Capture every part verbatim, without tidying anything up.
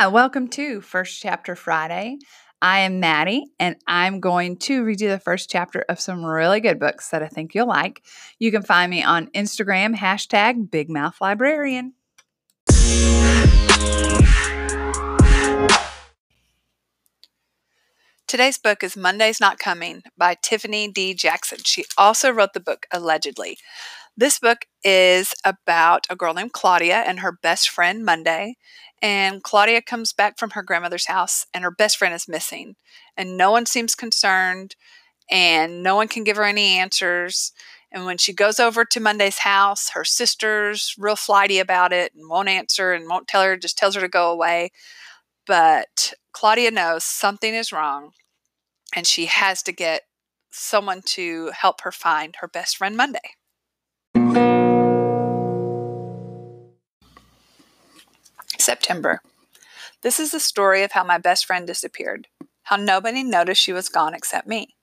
Hi, welcome to First Chapter Friday. I am Maddie, and I'm going to read you the first chapter of some really good books that I think you'll like. You can find me on Instagram, hashtag BigMouthLibrarian. Today's book is Monday's Not Coming by Tiffany D. Jackson. She also wrote the book Allegedly. This book is about a girl named Claudia and her best friend Monday. And Claudia comes back from her grandmother's house, and her best friend is missing. And no one seems concerned, and no one can give her any answers. And when she goes over to Monday's house, her sister's real flighty about it and won't answer and won't tell her, just tells her to go away. But Claudia knows something is wrong, and she has to get someone to help her find her best friend Monday. September. This is the story of how my best friend disappeared, how nobody noticed she was gone except me,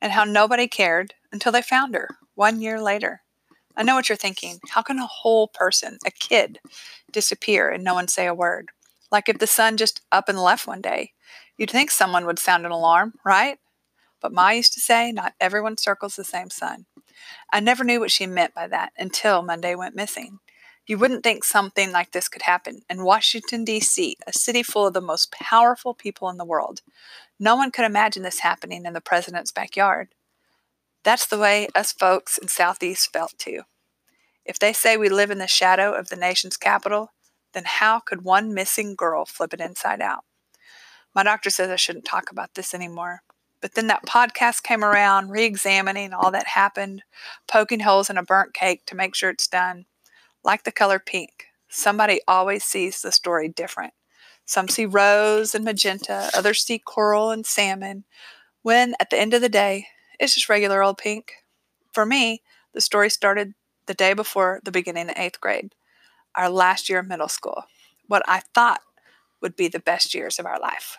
and how nobody cared until they found her one year later. I know what you're thinking. How can a whole person, a kid, disappear and no one say a word? Like if the sun just up and left one day, you'd think someone would sound an alarm, right? But Ma used to say, not everyone circles the same sun. I never knew what she meant by that until Monday went missing. You wouldn't think something like this could happen in Washington, D C, a city full of the most powerful people in the world. No one could imagine this happening in the president's backyard. That's the way us folks in Southeast felt too. If they say we live in the shadow of the nation's capital, then how could one missing girl flip it inside out? My doctor says I shouldn't talk about this anymore. But then that podcast came around, re-examining all that happened, poking holes in a burnt cake to make sure it's done. Like the color pink, somebody always sees the story different. Some see rose and magenta, others see coral and salmon, when at the end of the day, it's just regular old pink. For me, the story started the day before the beginning of eighth grade, our last year of middle school, what I thought would be the best years of our life.